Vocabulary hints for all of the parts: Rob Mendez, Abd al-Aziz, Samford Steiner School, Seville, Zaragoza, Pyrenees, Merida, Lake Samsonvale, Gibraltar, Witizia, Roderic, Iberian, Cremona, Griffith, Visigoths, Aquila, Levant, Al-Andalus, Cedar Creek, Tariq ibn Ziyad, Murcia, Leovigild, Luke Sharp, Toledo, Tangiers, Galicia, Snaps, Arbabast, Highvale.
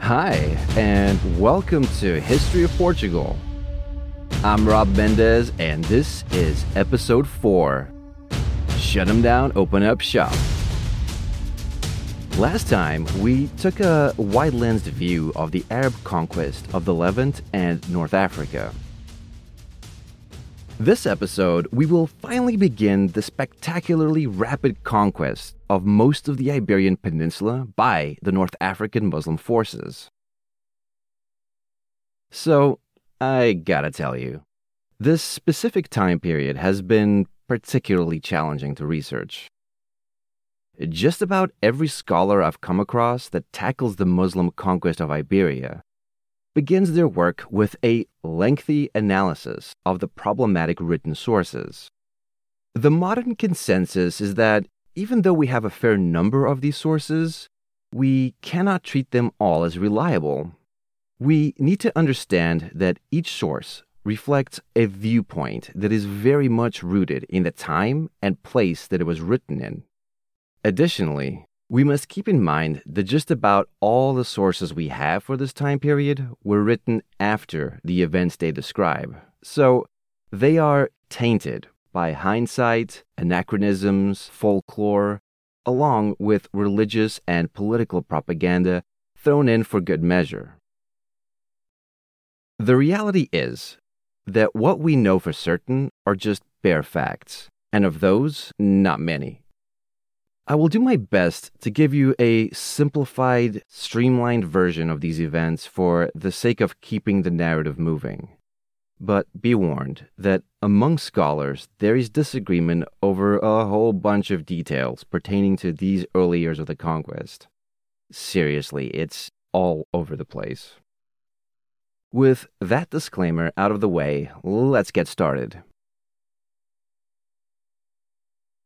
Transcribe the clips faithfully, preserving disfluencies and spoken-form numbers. Hi, and welcome to History of Portugal. I'm Rob Mendez, and this is episode four. Shut 'em down, open up shop. Last time, we took a wide-lensed view of the Arab conquest of the Levant and North Africa. This episode, we will finally begin the spectacularly rapid conquest of most of the Iberian Peninsula by the North African Muslim forces. So, I gotta tell you, this specific time period has been particularly challenging to research. Just about every scholar I've come across that tackles the Muslim conquest of Iberia begins their work with a lengthy analysis of the problematic written sources. The modern consensus is that even though we have a fair number of these sources, we cannot treat them all as reliable. We need to understand that each source reflects a viewpoint that is very much rooted in the time and place that it was written in. Additionally, we must keep in mind that just about all the sources we have for this time period were written after the events they describe, so they are tainted by hindsight, anachronisms, folklore, along with religious and political propaganda thrown in for good measure. The reality is that what we know for certain are just bare facts, and of those, not many. I will do my best to give you a simplified, streamlined version of these events for the sake of keeping the narrative moving. But be warned that among scholars, there is disagreement over a whole bunch of details pertaining to these early years of the conquest. Seriously, it's all over the place. With that disclaimer out of the way, let's get started.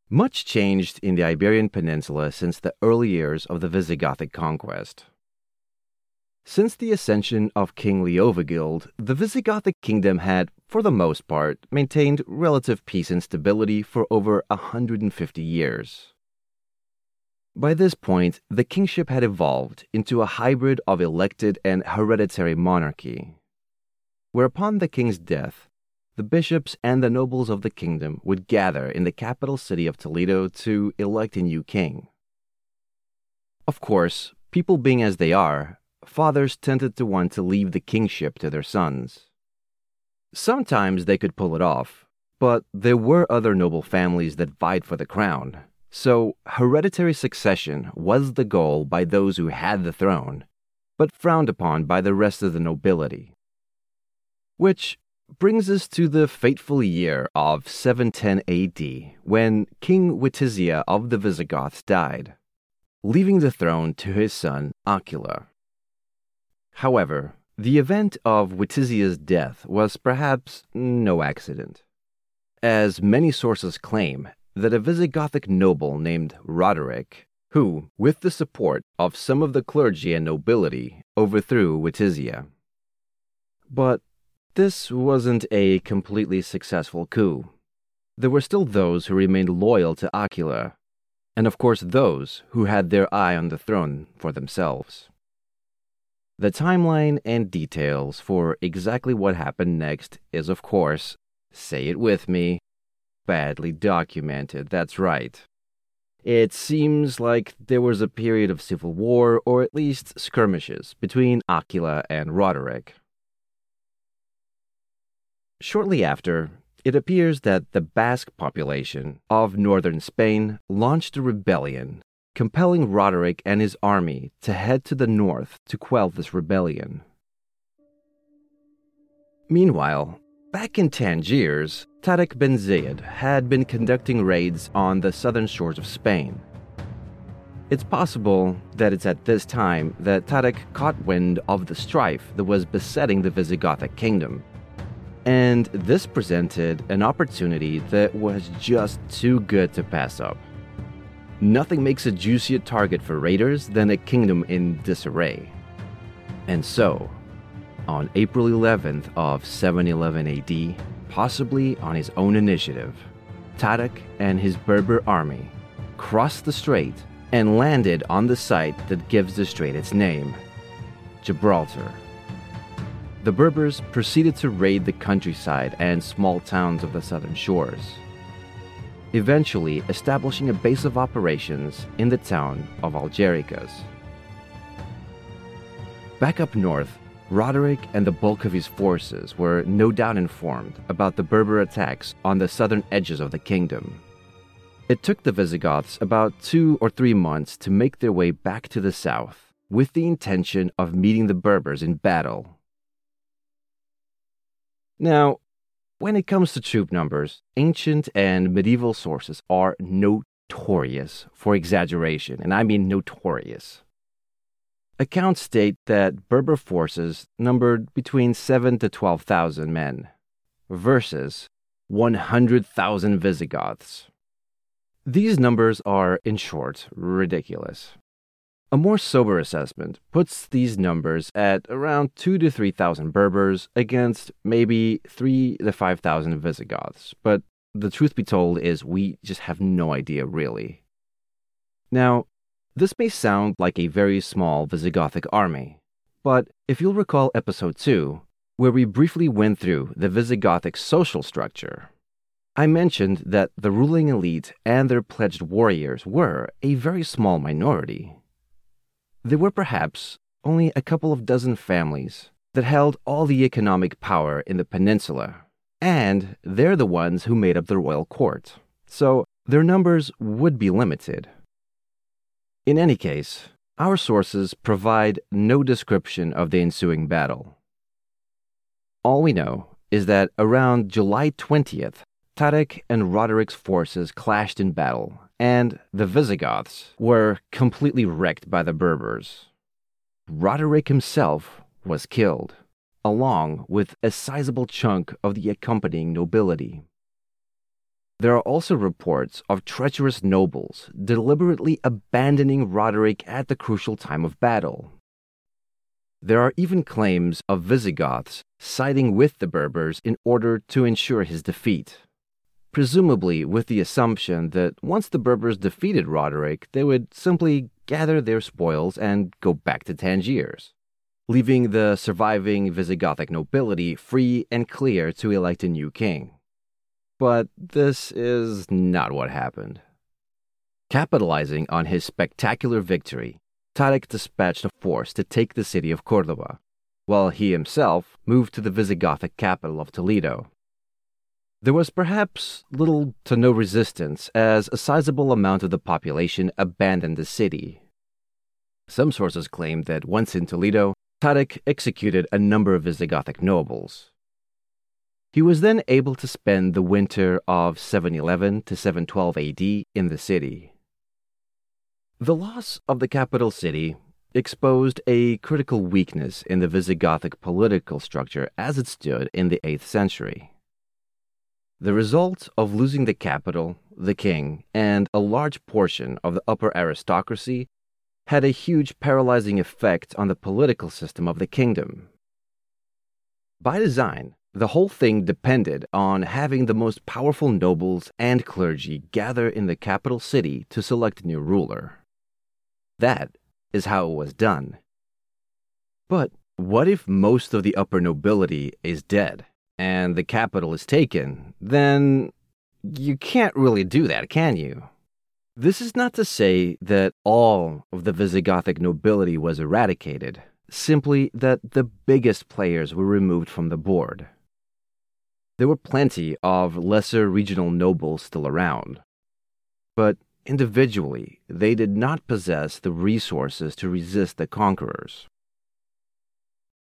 Much changed in the Iberian Peninsula since the early years of the Visigothic conquest. Since the ascension of King Leovigild, the Visigothic kingdom had, for the most part, maintained relative peace and stability for over one hundred fifty years. By this point, the kingship had evolved into a hybrid of elected and hereditary monarchy, where upon the king's death, the bishops and the nobles of the kingdom would gather in the capital city of Toledo to elect a new king. Of course, people being as they are, fathers tended to want to leave the kingship to their sons. Sometimes they could pull it off, but there were other noble families that vied for the crown, so hereditary succession was the goal by those who had the throne, but frowned upon by the rest of the nobility. Which brings us to the fateful year of seven ten A D, when King Witizia of the Visigoths died, leaving the throne to his son Aquila. However, the event of Witizia's death was perhaps no accident, as many sources claim that a Visigothic noble named Roderic, who, with the support of some of the clergy and nobility, overthrew Witizia. But this wasn't a completely successful coup. There were still those who remained loyal to Aquila, and of course those who had their eye on the throne for themselves. The timeline and details for exactly what happened next is, of course, say it with me, badly documented, that's right. It seems like there was a period of civil war, or at least skirmishes, between Aquila and Roderic. Shortly after, it appears that the Basque population of northern Spain launched a rebellion, compelling Roderic and his army to head to the north to quell this rebellion. Meanwhile, Back in Tangiers, Tariq ibn Ziyad had been conducting raids on the southern shores of Spain. It's possible that it's at this time that Tariq caught wind of the strife that was besetting the Visigothic kingdom. And this presented an opportunity that was just too good to pass up. Nothing makes a juicier target for raiders than a kingdom in disarray. And so, on April eleventh of seven eleven A D, possibly on his own initiative, Tariq and his Berber army crossed the strait and landed on the site that gives the strait its name, Gibraltar. The Berbers proceeded to raid the countryside and small towns of the southern shores, eventually establishing a base of operations in the town of Algeciras. Back up north, Roderic and the bulk of his forces were no doubt informed about the Berber attacks on the southern edges of the kingdom. It took the Visigoths about two or three months to make their way back to the south with the intention of meeting the Berbers in battle. Now, when it comes to troop numbers, ancient and medieval sources are notorious for exaggeration, and I mean notorious. Accounts state that Berber forces numbered between seven to twelve thousand men versus one hundred thousand Visigoths. These numbers are, in short, ridiculous. A more sober assessment puts these numbers at around two to three thousand Berbers against maybe three to five thousand Visigoths, but the truth be told is we just have no idea really. Now, this may sound like a very small Visigothic army, but if you'll recall episode two, where we briefly went through the Visigothic social structure, I mentioned that the ruling elite and their pledged warriors were a very small minority. There were perhaps only a couple of dozen families that held all the economic power in the peninsula, and they're the ones who made up the royal court, so their numbers would be limited. In any case, our sources provide no description of the ensuing battle. All we know is that around July twentieth, Tariq and Roderic's forces clashed in battle, and the Visigoths were completely wrecked by the Berbers. Roderic himself was killed, along with a sizable chunk of the accompanying nobility. There are also reports of treacherous nobles deliberately abandoning Roderic at the crucial time of battle. There are even claims of Visigoths siding with the Berbers in order to ensure his defeat, presumably with the assumption that once the Berbers defeated Roderic, they would simply gather their spoils and go back to Tangiers, leaving the surviving Visigothic nobility free and clear to elect a new king. But this is not what happened. Capitalizing on his spectacular victory, Tariq dispatched a force to take the city of Cordoba, while he himself moved to the Visigothic capital of Toledo. There was perhaps little to no resistance, as a sizable amount of the population abandoned the city. Some sources claim that once in Toledo, Tariq executed a number of Visigothic nobles. He was then able to spend the winter of seven eleven to seven twelve A D in the city. The loss of the capital city exposed a critical weakness in the Visigothic political structure as it stood in the eighth century. The result of losing the capital, the king, and a large portion of the upper aristocracy had a huge paralyzing effect on the political system of the kingdom. By design, the whole thing depended on having the most powerful nobles and clergy gather in the capital city to select a new ruler. That is how it was done. But what if most of the upper nobility is dead and the capital is taken? Then you can't really do that, can you? This is not to say that all of the Visigothic nobility was eradicated, simply that the biggest players were removed from the board. There were plenty of lesser regional nobles still around, but individually they did not possess the resources to resist the conquerors.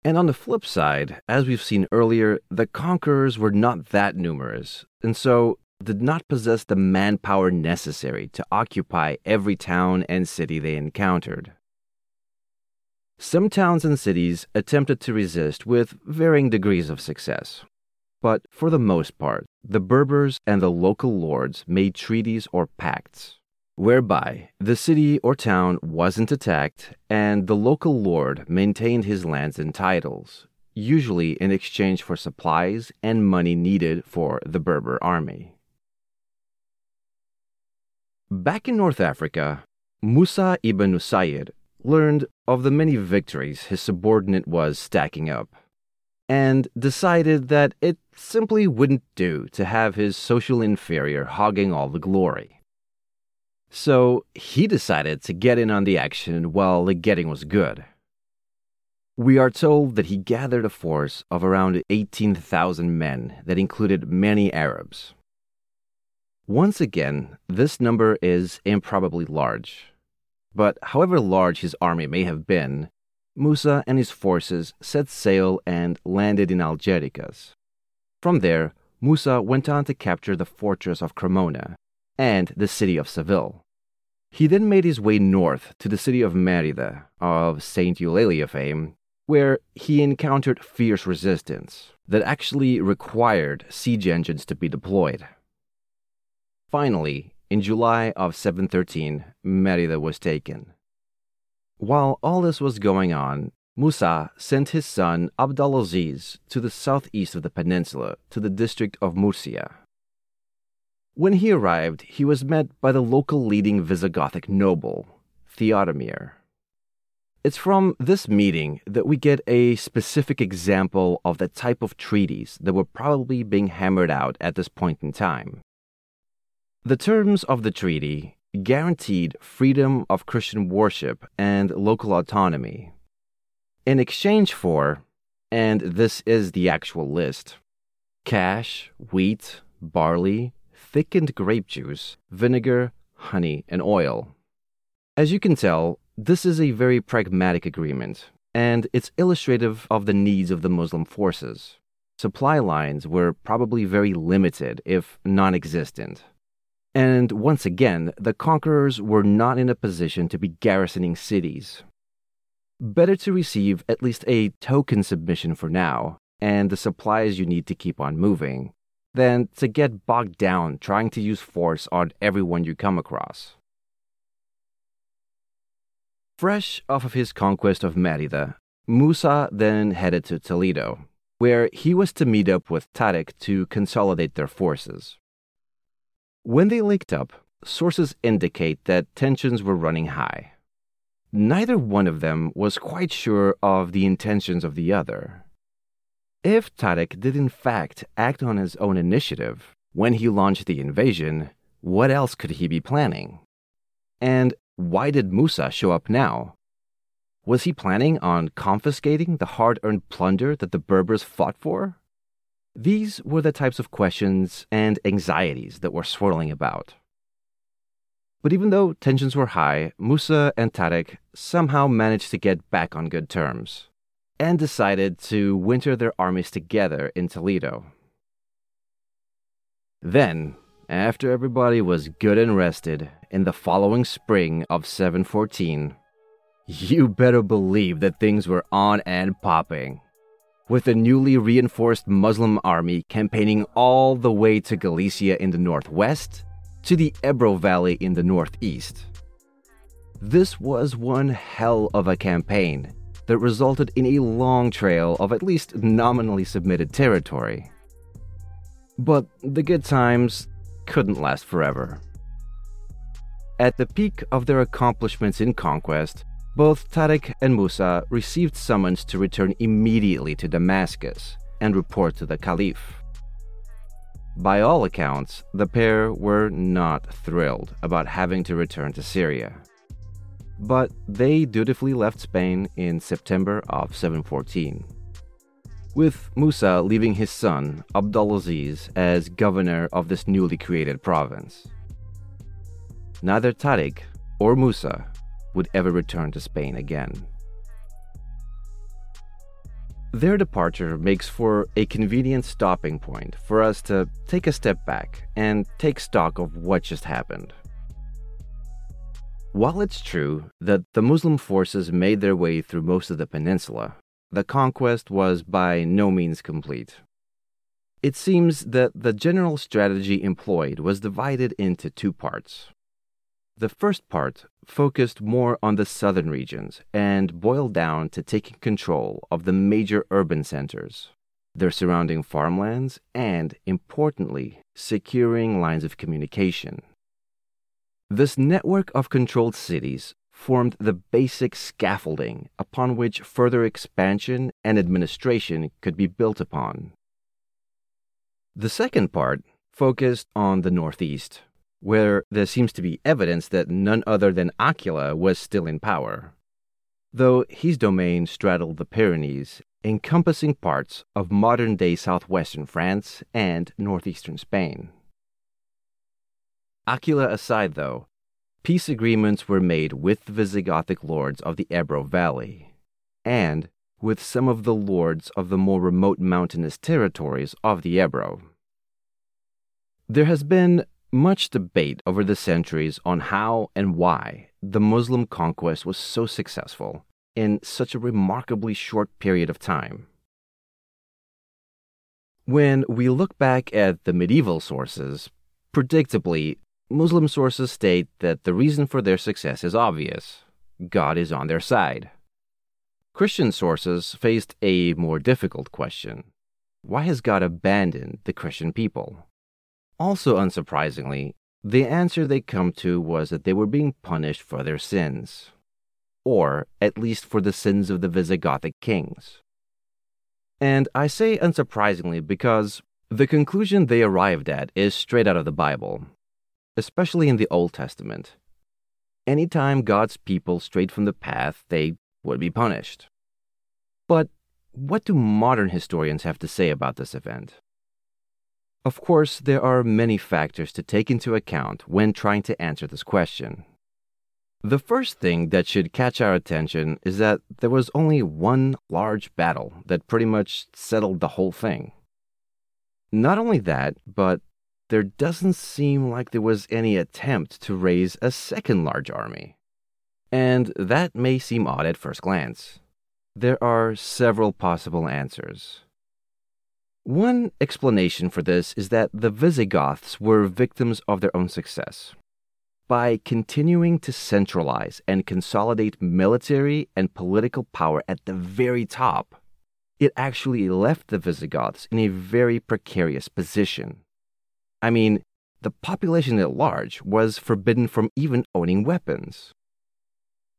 And on the flip side, as we've seen earlier, the conquerors were not that numerous, and so did not possess the manpower necessary to occupy every town and city they encountered. Some towns and cities attempted to resist with varying degrees of success. But for the most part, the Berbers and the local lords made treaties or pacts, whereby the city or town wasn't attacked and the local lord maintained his lands and titles, usually in exchange for supplies and money needed for the Berber army. Back in North Africa, Musa ibn Nusayr learned of the many victories his subordinate was stacking up, and decided that it simply wouldn't do to have his social inferior hogging all the glory. So he decided to get in on the action while the getting was good. We are told that he gathered a force of around eighteen thousand men that included many Arabs. Once again, this number is improbably large. But however large his army may have been, Musa and his forces set sail and landed in Algeciras. From there, Musa went on to capture the fortress of Cremona and the city of Seville. He then made his way north to the city of Merida, of Saint Eulalia fame, where he encountered fierce resistance that actually required siege engines to be deployed. Finally, in July of seven thirteen, Merida was taken. While all this was going on, Musa sent his son Abd al-Aziz to the southeast of the peninsula, to the district of Murcia. When he arrived, he was met by the local leading Visigothic noble, Theodomir. It's from this meeting that we get a specific example of the type of treaties that were probably being hammered out at this point in time. The terms of the treaty guaranteed freedom of Christian worship and local autonomy. In exchange for, and this is the actual list, cash, wheat, barley, thickened grape juice, vinegar, honey, and oil. As you can tell, this is a very pragmatic agreement, and it's illustrative of the needs of the Muslim forces. Supply lines were probably very limited, if non-existent. And once again, the conquerors were not in a position to be garrisoning cities. Better to receive at least a token submission for now, and the supplies you need to keep on moving, than to get bogged down trying to use force on everyone you come across. Fresh off of his conquest of Merida, Musa then headed to Toledo, where he was to meet up with Tariq to consolidate their forces. When they linked up, sources indicate that tensions were running high. Neither one of them was quite sure of the intentions of the other. If Tariq did in fact act on his own initiative when he launched the invasion, what else could he be planning? And why did Musa show up now? Was he planning on confiscating the hard-earned plunder that the Berbers fought for? These were the types of questions and anxieties that were swirling about. But even though tensions were high, Musa and Tariq somehow managed to get back on good terms, and decided to winter their armies together in Toledo. Then, after everybody was good and rested, in the following spring of seven fourteen, you better believe that things were on and popping, with the newly reinforced Muslim army campaigning all the way to Galicia in the northwest, to the Ebro Valley in the northeast. This was one hell of a campaign that resulted in a long trail of at least nominally submitted territory. But the good times couldn't last forever. At the peak of their accomplishments in conquest, both Tariq and Musa received summons to return immediately to Damascus and report to the Caliph. By all accounts, the pair were not thrilled about having to return to Syria. But they dutifully left Spain in September of seven fourteen, with Musa leaving his son Abd al-Aziz as governor of this newly created province. Neither Tariq or Musa would ever return to Spain again. Their departure makes for a convenient stopping point for us to take a step back and take stock of what just happened. While it's true that the Muslim forces made their way through most of the peninsula, the conquest was by no means complete. It seems that the general strategy employed was divided into two parts. The first part focused more on the southern regions and boiled down to taking control of the major urban centers, their surrounding farmlands, and, importantly, securing lines of communication. This network of controlled cities formed the basic scaffolding upon which further expansion and administration could be built upon. The second part focused on the northeast, where there seems to be evidence that none other than Aquila was still in power, though his domain straddled the Pyrenees, encompassing parts of modern-day southwestern France and northeastern Spain. Aquila aside, though, peace agreements were made with the Visigothic lords of the Ebro Valley, and with some of the lords of the more remote mountainous territories of the Ebro. There has been much debate over the centuries on how and why the Muslim conquest was so successful in such a remarkably short period of time. When we look back at the medieval sources, predictably, Muslim sources state that the reason for their success is obvious. God is on their side. Christian sources faced a more difficult question. Why has God abandoned the Christian people? Also unsurprisingly, the answer they come to was that they were being punished for their sins, or at least for the sins of the Visigothic kings. And I say unsurprisingly because the conclusion they arrived at is straight out of the Bible, especially in the Old Testament. Anytime God's people strayed from the path, they would be punished. But what do modern historians have to say about this event? Of course, there are many factors to take into account when trying to answer this question. The first thing that should catch our attention is that there was only one large battle that pretty much settled the whole thing. Not only that, but there doesn't seem like there was any attempt to raise a second large army. And that may seem odd at first glance. There are several possible answers. One explanation for this is that the Visigoths were victims of their own success. By continuing to centralize and consolidate military and political power at the very top, it actually left the Visigoths in a very precarious position. I mean, the population at large was forbidden from even owning weapons.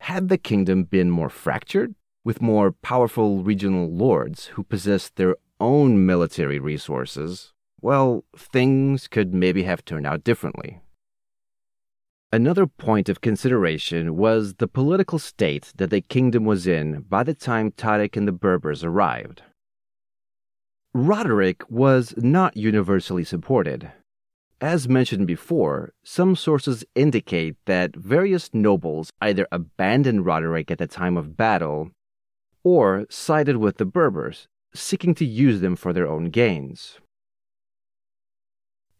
Had the kingdom been more fractured, with more powerful regional lords who possessed their own military resources, well, things could maybe have turned out differently. Another point of consideration was the political state that the kingdom was in by the time Tariq and the Berbers arrived. Roderic was not universally supported. As mentioned before, some sources indicate that various nobles either abandoned Roderic at the time of battle or sided with the Berbers, seeking to use them for their own gains.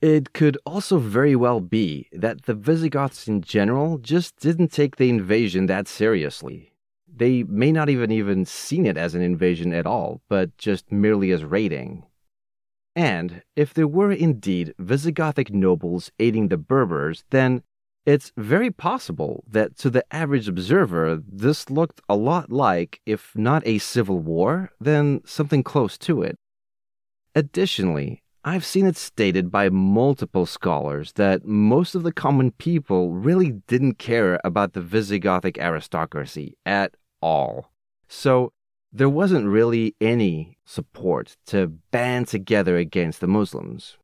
It could also very well be that the Visigoths in general just didn't take the invasion that seriously. They may not even even seen it as an invasion at all, but just merely as raiding. And if there were indeed Visigothic nobles aiding the Berbers, then it's very possible that to the average observer this looked a lot like, if not a civil war, then something close to it. Additionally, I've seen it stated by multiple scholars that most of the common people really didn't care about the Visigothic aristocracy at all. So there wasn't really any support to band together against the Muslims.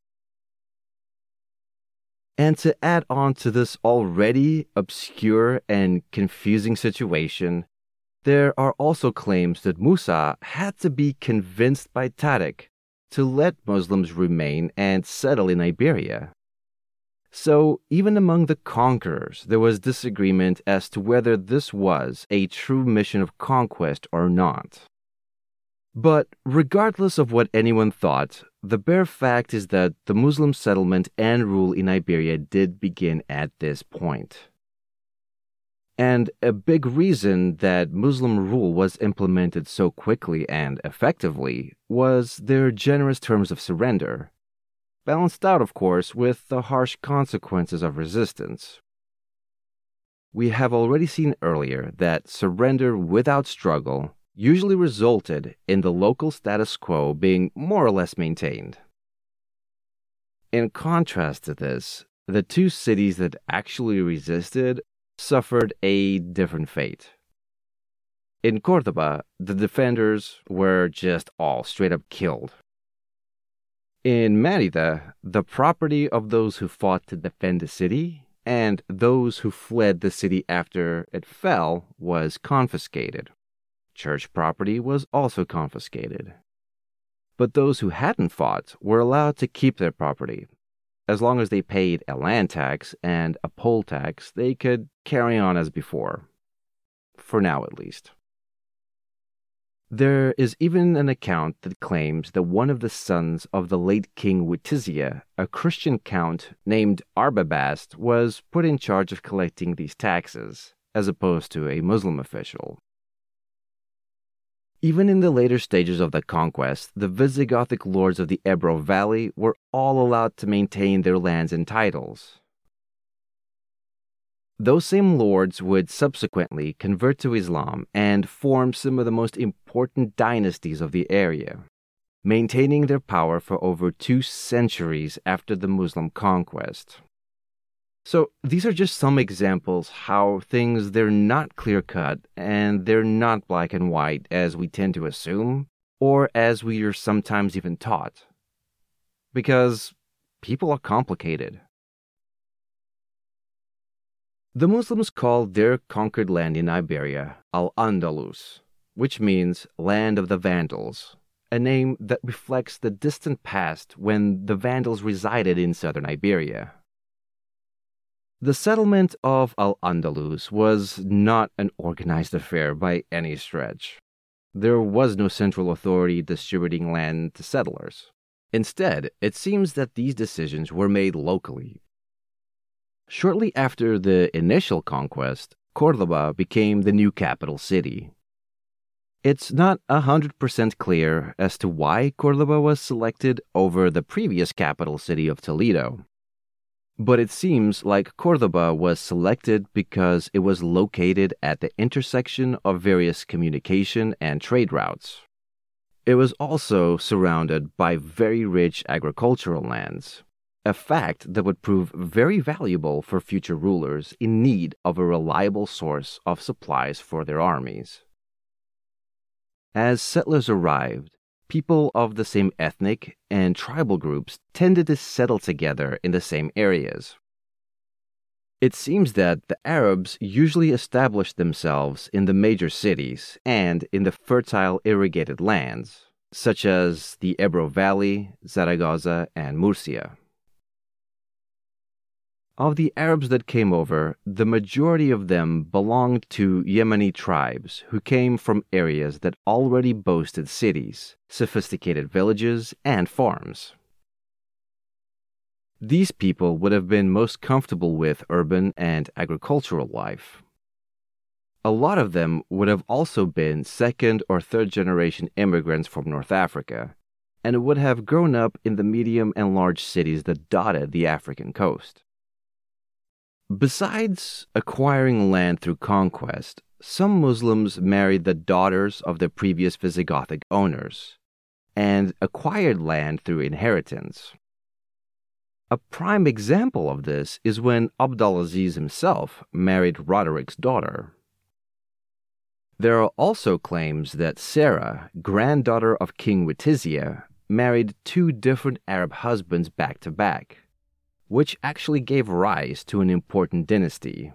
And to add on to this already obscure and confusing situation, there are also claims that Musa had to be convinced by Tariq to let Muslims remain and settle in Iberia. So even among the conquerors, there was disagreement as to whether this was a true mission of conquest or not. But regardless of what anyone thought, the bare fact is that the Muslim settlement and rule in Iberia did begin at this point. And a big reason that Muslim rule was implemented so quickly and effectively was their generous terms of surrender, balanced out, of course, with the harsh consequences of resistance. We have already seen earlier that surrender without struggle usually resulted in the local status quo being more or less maintained. In contrast to this, the two cities that actually resisted suffered a different fate. In Cordoba, the defenders were just all straight up killed. In Merida, the property of those who fought to defend the city and those who fled the city after it fell was confiscated. Church property was also confiscated. But those who hadn't fought were allowed to keep their property. As long as they paid a land tax and a poll tax, they could carry on as before. For now, at least. There is even an account that claims that one of the sons of the late King Witizia, a Christian count named Arbabast, was put in charge of collecting these taxes, as opposed to a Muslim official. Even in the later stages of the conquest, the Visigothic lords of the Ebro Valley were all allowed to maintain their lands and titles. Those same lords would subsequently convert to Islam and form some of the most important dynasties of the area, maintaining their power for over two centuries after the Muslim conquest. So these are just some examples how things, they're not clear-cut and they're not black and white as we tend to assume, or as we are sometimes even taught. Because people are complicated. The Muslims called their conquered land in Iberia Al-Andalus, which means land of the Vandals, a name that reflects the distant past when the Vandals resided in southern Iberia. The settlement of Al-Andalus was not an organized affair by any stretch. There was no central authority distributing land to settlers. Instead, it seems that these decisions were made locally. Shortly after the initial conquest, Cordoba became the new capital city. It's not one hundred percent clear as to why Cordoba was selected over the previous capital city of Toledo. But it seems like Cordoba was selected because it was located at the intersection of various communication and trade routes. It was also surrounded by very rich agricultural lands, a fact that would prove very valuable for future rulers in need of a reliable source of supplies for their armies. As settlers arrived, people of the same ethnic and tribal groups tended to settle together in the same areas. It seems that the Arabs usually established themselves in the major cities and in the fertile irrigated lands, such as the Ebro Valley, Zaragoza, and Murcia. Of the Arabs that came over, the majority of them belonged to Yemeni tribes who came from areas that already boasted cities, sophisticated villages, and farms. These people would have been most comfortable with urban and agricultural life. A lot of them would have also been second or third generation immigrants from North Africa, and would have grown up in the medium and large cities that dotted the African coast. Besides acquiring land through conquest, some Muslims married the daughters of their previous Visigothic owners and acquired land through inheritance. A prime example of this is when Abd al-Aziz himself married Roderic's daughter. There are also claims that Sarah, granddaughter of King Witizia, married two different Arab husbands back to back, which actually gave rise to an important dynasty.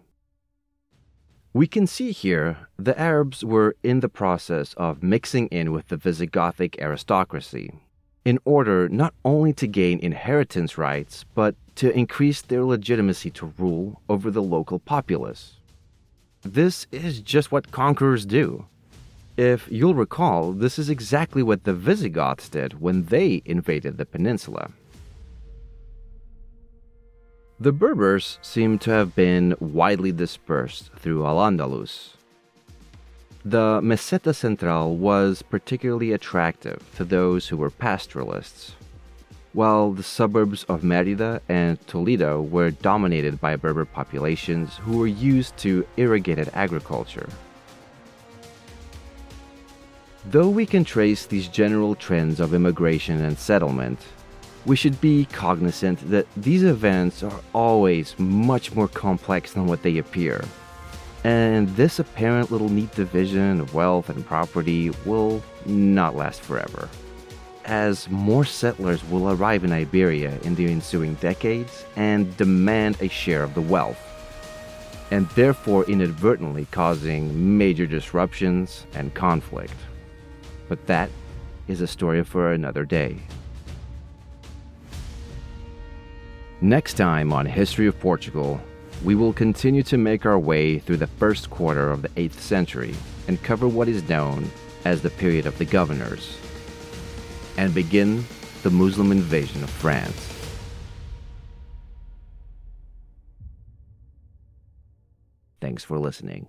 We can see here the Arabs were in the process of mixing in with the Visigothic aristocracy in order not only to gain inheritance rights, but to increase their legitimacy to rule over the local populace. This is just what conquerors do. If you'll recall, this is exactly what the Visigoths did when they invaded the peninsula. The Berbers seem to have been widely dispersed through Al-Andalus. The Meseta Central was particularly attractive to those who were pastoralists, while the suburbs of Merida and Toledo were dominated by Berber populations who were used to irrigated agriculture. Though we can trace these general trends of immigration and settlement, we should be cognizant that these events are always much more complex than what they appear. And this apparent little neat division of wealth and property will not last forever, as more settlers will arrive in Iberia in the ensuing decades and demand a share of the wealth, and therefore inadvertently causing major disruptions and conflict. But that is a story for another day. Next time on History of Portugal, we will continue to make our way through the first quarter of the eighth century and cover what is known as the period of the governors, and begin the Muslim invasion of France. Thanks for listening.